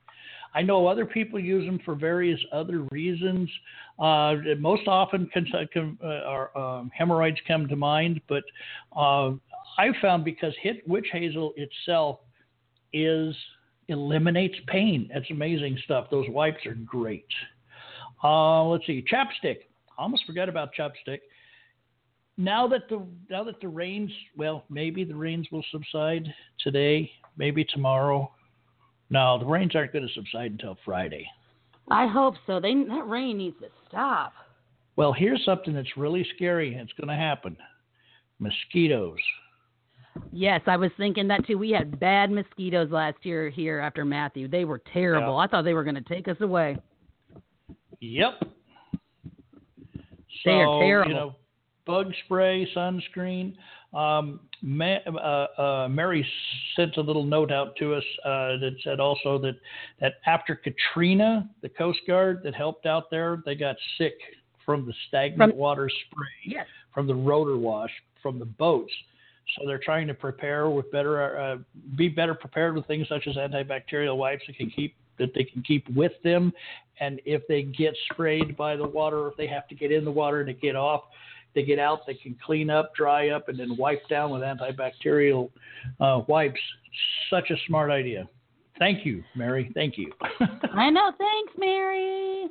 I know other people use them for various other reasons. Most often hemorrhoids come to mind, but I found because witch hazel itself eliminates pain. That's amazing stuff. Those wipes are great. Let's see. Chapstick. I almost forgot about chapstick. Now that the rains, well, maybe the rains will subside today, maybe tomorrow. No, the rains aren't going to subside until Friday. I hope so. That rain needs to stop. Well, here's something that's really scary, and it's going to happen. Mosquitoes. Yes, I was thinking that too. We had bad mosquitoes last year here after Matthew. They were terrible. Yeah. I thought they were going to take us away. Yep. They are terrible. You know, bug spray, sunscreen. Mary sent a little note out to us that said also that after Katrina, the Coast Guard that helped out there, they got sick from the stagnant water spray, yes, from the rotor wash, from the boats. So they're trying to prepare with be better prepared with things such as antibacterial wipes that they can keep with them. And if they get sprayed by the water, or if they have to get in the water to get off, they get out, they can clean up, dry up, and then wipe down with antibacterial wipes. Such a smart idea. Thank you, Mary. Thank you. I know. Thanks, Mary.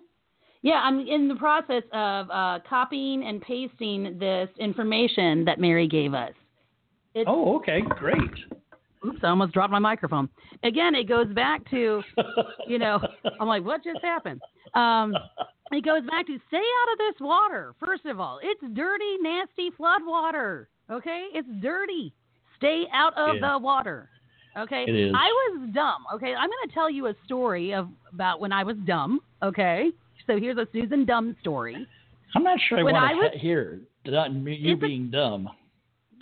Yeah, I'm in the process of copying and pasting this information that Mary gave us. Okay, great. Oops, I almost dropped my microphone. Again, it goes back to, you know, I'm like, what just happened? It goes back to stay out of this water, first of all. It's dirty, nasty flood water, okay? It's dirty. Stay out of the water, okay? It is. I was dumb, okay? I'm going to tell you a story about when I was dumb, okay? So here's a Susan Dumb story. I'm not sure being dumb.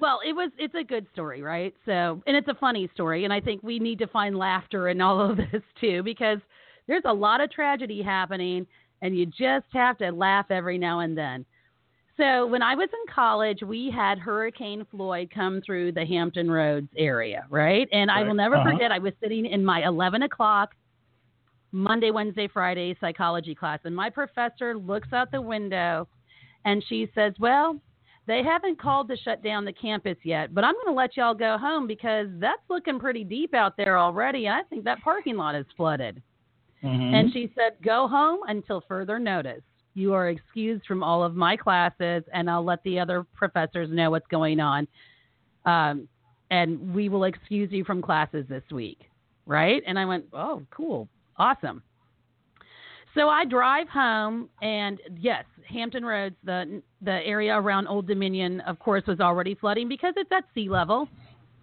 Well, it's a good story, right? So, and it's a funny story, and I think we need to find laughter in all of this too, because there's a lot of tragedy happening, and you just have to laugh every now and then. So, when I was in college, we had Hurricane Floyd come through the Hampton Roads area, right? And I will never forget. I was sitting in my 11:00 Monday, Wednesday, Friday psychology class, and my professor looks out the window, and she says, "Well, they haven't called to shut down the campus yet, but I'm going to let y'all go home because that's looking pretty deep out there already. And I think that parking lot is flooded." Mm-hmm. And she said, "Go home until further notice. You are excused from all of my classes, and I'll let the other professors know what's going on. And we will excuse you from classes this week." Right? And I went, "Oh, cool. Awesome." So I drive home, and yes, Hampton Roads, the area around Old Dominion, of course, was already flooding because it's at sea level.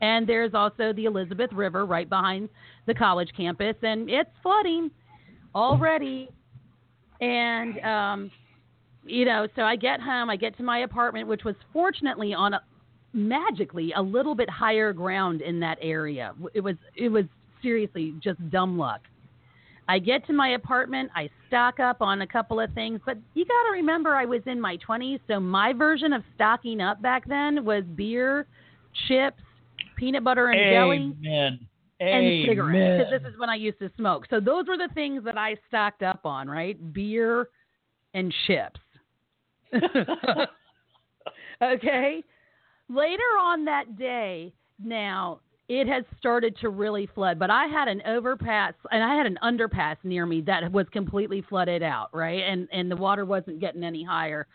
And there's also the Elizabeth River right behind the college campus, and it's flooding already. And, you know, so I get home, I get to my apartment, which was fortunately magically a little bit higher ground in that area. It was seriously just dumb luck. I get to my apartment, I stock up on a couple of things, but you got to remember I was in my 20s, so my version of stocking up back then was beer, chips, peanut butter and jelly, and cigarettes, because this is when I used to smoke. So those were the things that I stocked up on, right? Beer and chips. Okay? Later on that day, now it has started to really flood, but I had an overpass and I had an underpass near me that was completely flooded out, right? And the water wasn't getting any higher,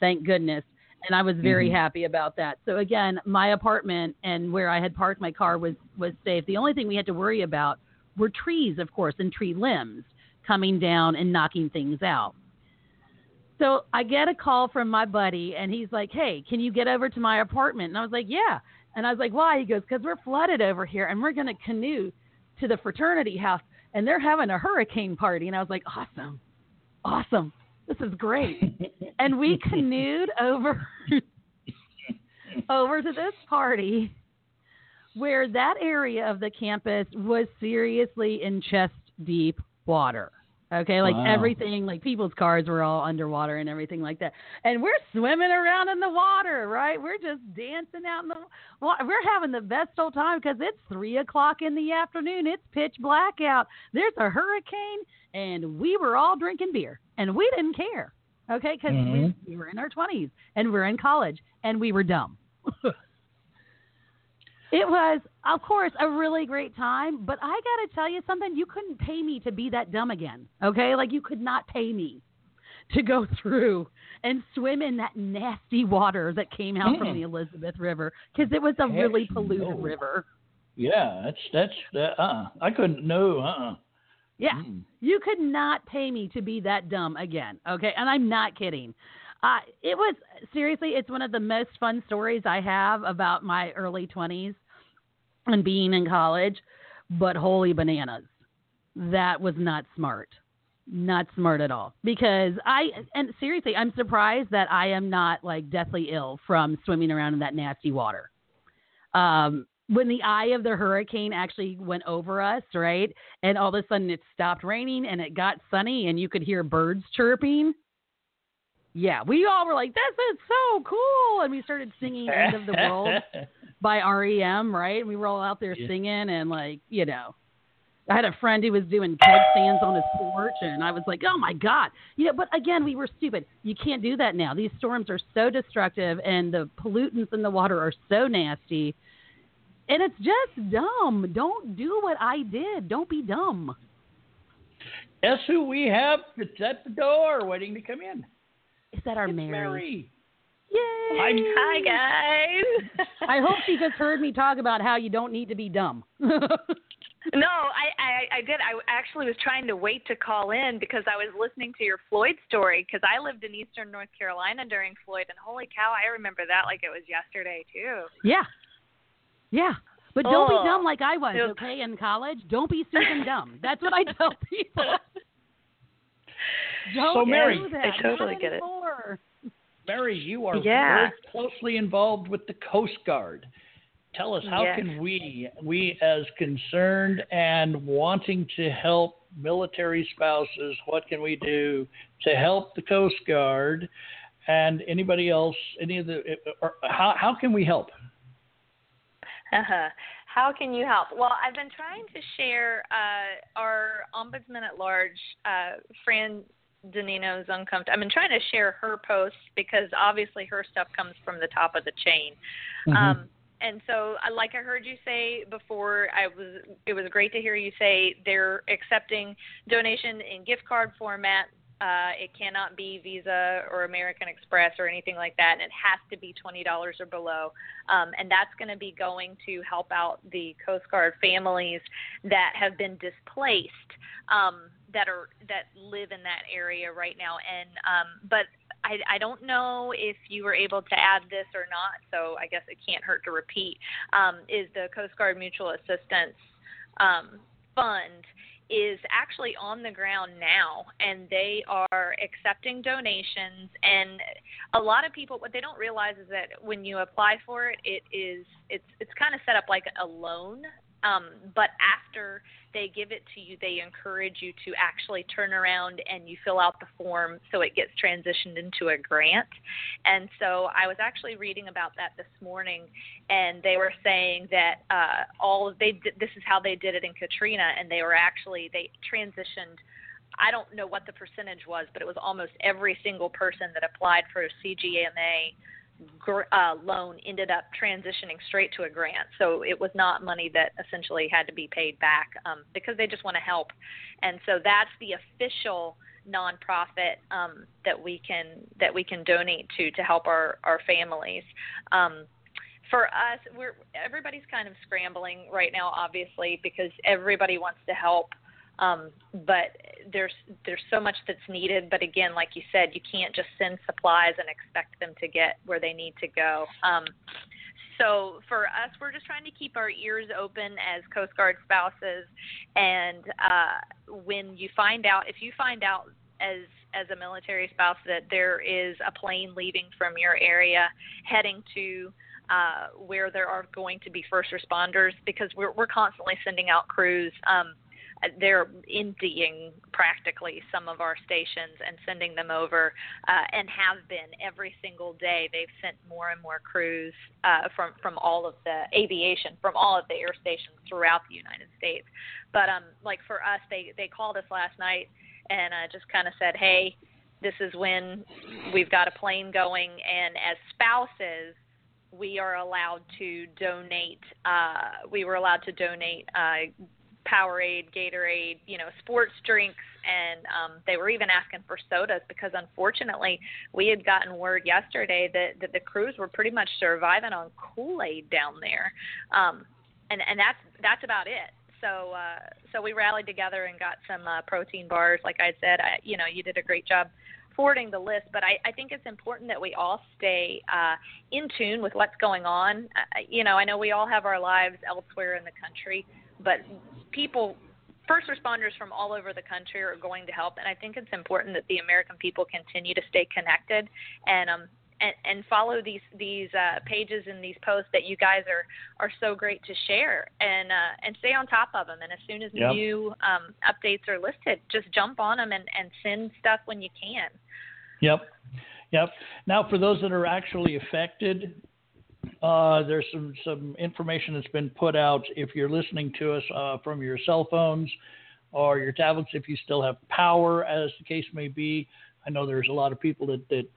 thank goodness. And I was very happy about that. So again, my apartment and where I had parked my car was safe. The only thing we had to worry about were trees, of course, and tree limbs coming down and knocking things out. So I get a call from my buddy, and he's like, hey, can you get over to my apartment? And I was like, yeah. And I was like, why? He goes, because we're flooded over here, and we're going to canoe to the fraternity house, and they're having a hurricane party. And I was like, awesome. This is great. And we canoed over to this party where that area of the campus was seriously in chest-deep water. Okay, like everything, like people's cars were all underwater and everything like that. And we're swimming around in the water, right? We're just dancing out in the water. We're having the best old time because it's 3 o'clock in the afternoon. It's pitch black out. There's a hurricane, and we were all drinking beer, and we didn't care, okay? Because we were in our 20s, and we're in college, and we were dumb. It was, of course, a really great time, but I got to tell you something. You couldn't pay me to be that dumb again, okay? Like, you could not pay me to go through and swim in that nasty water that came out from the Elizabeth River because it was a really polluted river. Yeah, I couldn't know, Yeah, you could not pay me to be that dumb again, okay? And I'm not kidding. It was, seriously, it's one of the most fun stories I have about my early 20s. And being in college, but holy bananas, that was not smart at all. Because seriously, I'm surprised that I am not like deathly ill from swimming around in that nasty water. When the eye of the hurricane actually went over us, right, and all of a sudden it stopped raining and it got sunny and you could hear birds chirping. Yeah, we all were like, "This is so cool," and we started singing "End of the World" by REM, right? And we were all out there singing and like, you know, I had a friend who was doing keg stands on his porch and I was like, oh my God, you know, but again, we were stupid. You can't do that now. These storms are so destructive and the pollutants in the water are so nasty and it's just dumb. Don't do what I did. Don't be dumb. Guess who we have that's at the door waiting to come in? Is that our Mary? Yay! Hi, guys. I hope she just heard me talk about how you don't need to be dumb. No, I did. I actually was trying to wait to call in because I was listening to your Floyd story because I lived in eastern North Carolina during Floyd, and holy cow, I remember that like it was yesterday, too. Yeah. But don't be dumb like I was, okay, in college. Don't be Susan dumb. That's what I tell people. Don't do that. I totally get it. Mary, you are very closely involved with the Coast Guard. Tell us, how can we as concerned and wanting to help military spouses, what can we do to help the Coast Guard and anybody else, how can we help? How can you help? Well, I've been trying to share our Ombudsman at Large, Fran Danino's uncomfortable. I've been trying to share her posts because obviously her stuff comes from the top of the chain. And so, like I heard you say before, it was great to hear you say they're accepting donation in gift card format. It cannot be Visa or American Express or anything like that, and it has to be $20 or below. And that's going to be going to help out the Coast Guard families that have been displaced, that live in that area right now. And but I don't know if you were able to add this or not, so I guess it can't hurt to repeat, is the Coast Guard Mutual Assistance Fund is actually on the ground now, and they are accepting donations. And a lot of people, what they don't realize is that when you apply for it, it's kind of set up like a loan. But after they give it to you, they encourage you to actually turn around and you fill out the form so it gets transitioned into a grant. And so I was actually reading about that this morning, and they were saying that this is how they did it in Katrina, and they transitioned. I don't know what the percentage was, but it was almost every single person that applied for CGMA loan ended up transitioning straight to a grant. So it was not money that essentially had to be paid back because they just want to help. And so that's the official nonprofit that we can donate to help our families. For us, everybody's kind of scrambling right now, obviously, because everybody wants to help. But there's so much that's needed. But again, like you said, you can't just send supplies and expect them to get where they need to go. So for us, we're just trying to keep our ears open as Coast Guard spouses. And if you find out as a military spouse that there is a plane leaving from your area heading to where there are going to be first responders, because we're constantly sending out crews. They're emptying practically some of our stations and sending them over, and have been every single day. They've sent more and more crews from all of the air stations throughout the United States. But like for us, they called us last night and just kind of said, hey, this is when we've got a plane going, and as spouses, we are allowed to donate. Powerade, Gatorade, sports drinks, and they were even asking for sodas, because unfortunately we had gotten word yesterday that the crews were pretty much surviving on Kool-Aid down there, and that's about it. So so we rallied together and got some protein bars. Like I said, you did a great job forwarding the list, but I think it's important that we all stay in tune with what's going on. I know we all have our lives elsewhere in the country, but first responders from all over the country are going to help, and I think it's important that the American people continue to stay connected and follow these pages and these posts that you guys are so great to share, and stay on top of them. And as soon as new updates are listed, just jump on them and send stuff when you can. Yep. Now, for those that are actually affected, there's some information that's been put out. If you're listening to us from your cell phones or your tablets, if you still have power, as the case may be. I know there's a lot of people that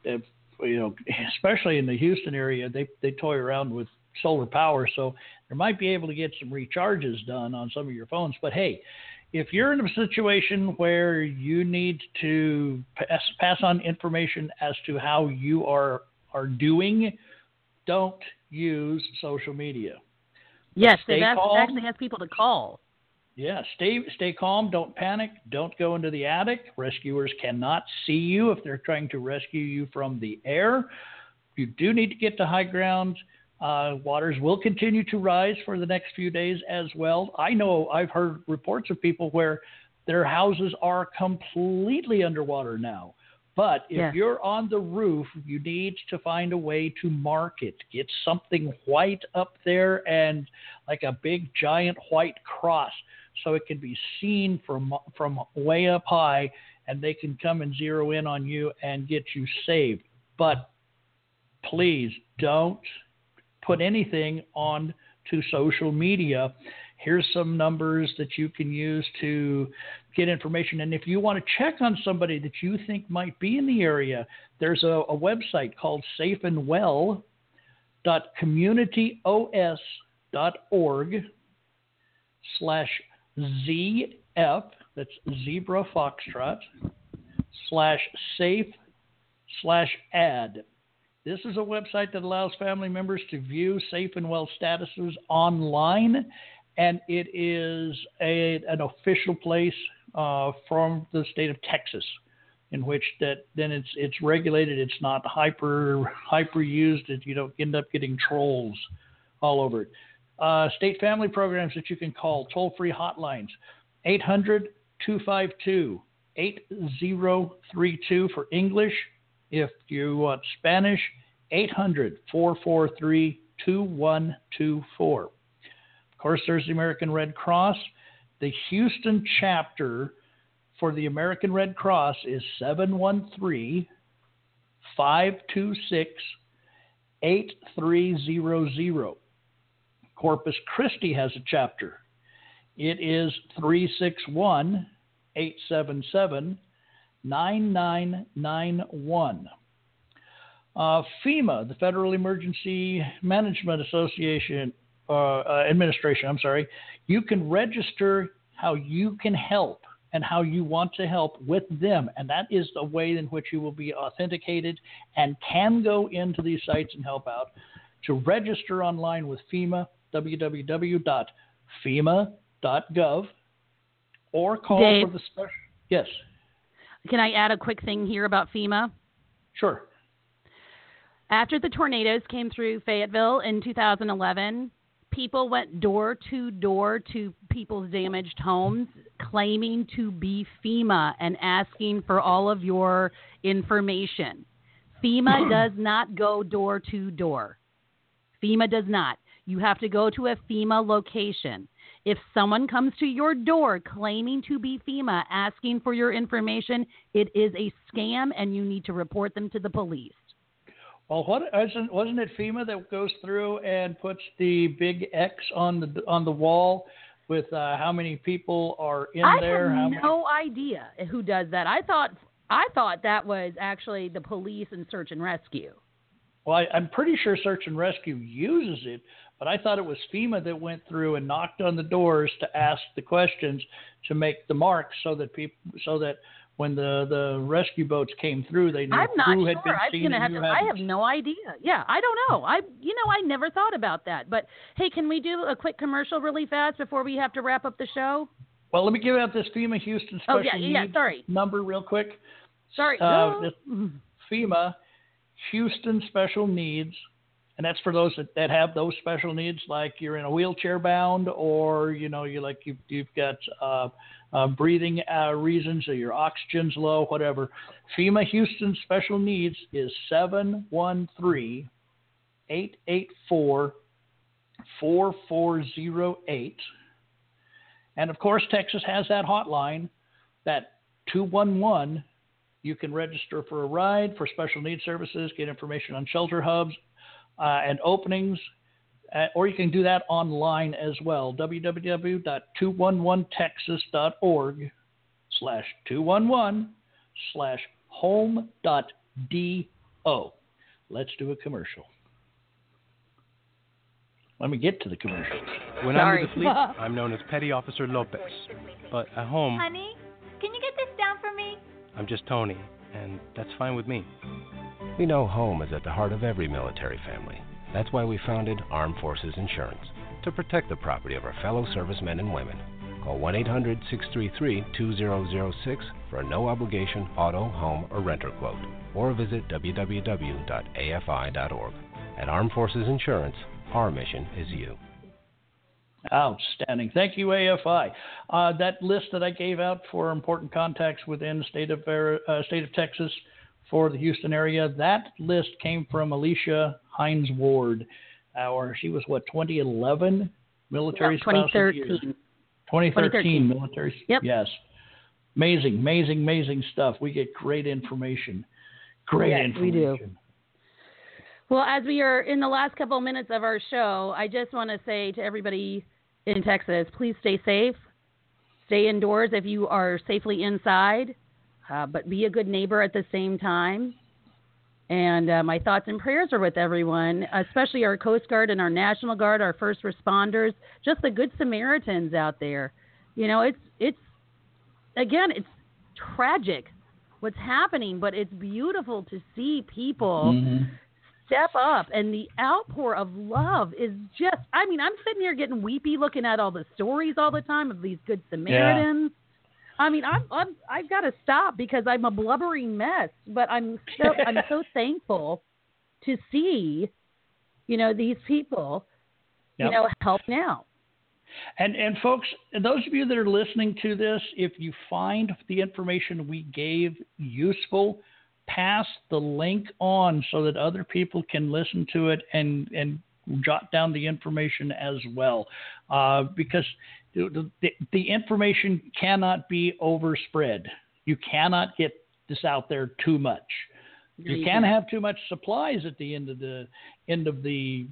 especially in the Houston area, they toy around with solar power, so they might be able to get some recharges done on some of your phones. But hey, if you're in a situation where you need to pass on information as to how you are doing, don't use social media. Yes, they've actually asked people to call. Yeah, stay calm, don't panic, don't go into the attic. Rescuers cannot see you if they're trying to rescue you from the air. You do need to get to high ground. Waters will continue to rise for the next few days as well. I know I've heard reports of people where their houses are completely underwater now. But if you're on the roof, you need to find a way to mark it. Get something white up there, and like a big giant white cross, so it can be seen from way up high, and they can come and zero in on you and get you saved. But please don't put anything on to social media. Here's some numbers that you can use to get information. And if you want to check on somebody that you think might be in the area, there's a website called safeandwell.communityos.org/ZF, that's Zebra Foxtrot, /safe/add. This is a website that allows family members to view safe and well statuses online. And it is an official place from the state of Texas, in which it's regulated. It's not hyper used. You don't end up getting trolls all over it. State family programs that you can call, toll-free hotlines, 800-252-8032 for English. If you want Spanish, 800-443-2124. Of course, there's the American Red Cross. The Houston chapter for the American Red Cross is 713-526-8300. Corpus Christi has a chapter. It is 361-877-9991. FEMA, the Federal Emergency Management Administration, you can register how you can help and how you want to help with them. And that is the way in which you will be authenticated and can go into these sites and help out. To register online with FEMA, www.fema.gov, or call Dave, for the special. Yes. Can I add a quick thing here about FEMA? Sure. After the tornadoes came through Fayetteville in 2011, people went door to door to people's damaged homes claiming to be FEMA and asking for all of your information. FEMA does not go door to door. FEMA does not. You have to go to a FEMA location. If someone comes to your door claiming to be FEMA, asking for your information, it is a scam and you need to report them to the police. Well, wasn't it FEMA that goes through and puts the big X on the wall with how many people are in there? I have no idea who does that. I thought that was actually the police and search and rescue. Well, I'm pretty sure search and rescue uses it, but I thought it was FEMA that went through and knocked on the doors to ask the questions to make the marks so that when the rescue boats came through, they knew who had been seen. I have no idea. Yeah, I don't know. I never thought about that. But, hey, can we do a quick commercial really fast before we have to wrap up the show? Well, let me give out this FEMA Houston special number real quick. Sorry. FEMA Houston special needs, and that's for those that have those special needs, like you're in a wheelchair bound, or you've got breathing reasons, or your oxygen's low, whatever. FEMA Houston Special Needs is 713-884-4408. And, of course, Texas has that hotline, that 211. You can register for a ride, for special needs services, get information on shelter hubs and openings, or you can do that online as well, www.211texas.org/211/home.do. Let's do a commercial. Let me get to the commercials. When I'm asleep, I'm known as Petty Officer Lopez. But at home... Honey, can you get this down for me? I'm just Tony, and that's fine with me. We know home is at the heart of every military family. That's why we founded Armed Forces Insurance, to protect the property of our fellow servicemen and women. Call 1-800-633-2006 for a no-obligation auto, home, or renter quote, or visit www.afi.org. At Armed Forces Insurance, our mission is you. Outstanding. Thank you, AFI. That list that I gave out for important contacts within the state of Texas for the Houston area, that list came from Alicia Hines Ward. She was 2011 military spouse of the year. 2013 military. Yep. Yes. Amazing stuff. We get great information. Yes, we do. Well, as we are in the last couple of minutes of our show, I just want to say to everybody in Texas, please stay safe. Stay indoors if you are safely inside, but be a good neighbor at the same time. And my thoughts and prayers are with everyone, especially our Coast Guard and our National Guard, our first responders, just the good Samaritans out there. It's tragic what's happening, but it's beautiful to see people step up, and the outpour of love is just, I'm sitting here getting weepy looking at all the stories all the time of these good Samaritans. Yeah. I've got to stop because I'm a blubbering mess, but I'm so thankful to see, these people, help now. And folks, those of you that are listening to this, if you find the information we gave useful, pass the link on so that other people can listen to it and jot down the information as well, because the information cannot be overspread. You cannot get this out there too much. You can't have too much supplies at the end of the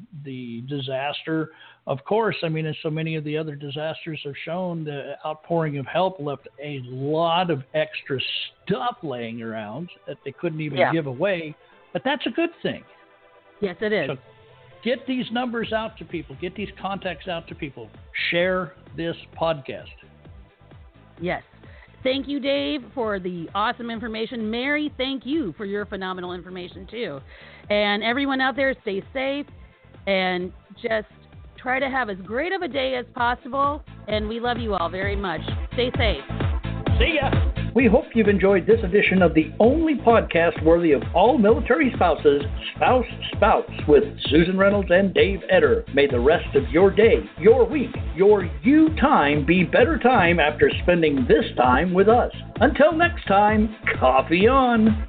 disaster. Of course, as so many of the other disasters have shown, the outpouring of help left a lot of extra stuff laying around that they couldn't even give away. But that's a good thing. Yes, it is. So get these numbers out to people. Get these contacts out to people. Share this podcast. Yes. Thank you, Dave, for the awesome information. Mary, thank you for your phenomenal information, too. And everyone out there, stay safe and just try to have as great of a day as possible. And we love you all very much. Stay safe. See ya. We hope you've enjoyed this edition of the only podcast worthy of all military spouses, Spouse Spouts, with Susan Reynolds and Dave Etter. May the rest of your day, your week, your you time be better time after spending this time with us. Until next time, coffee on.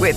With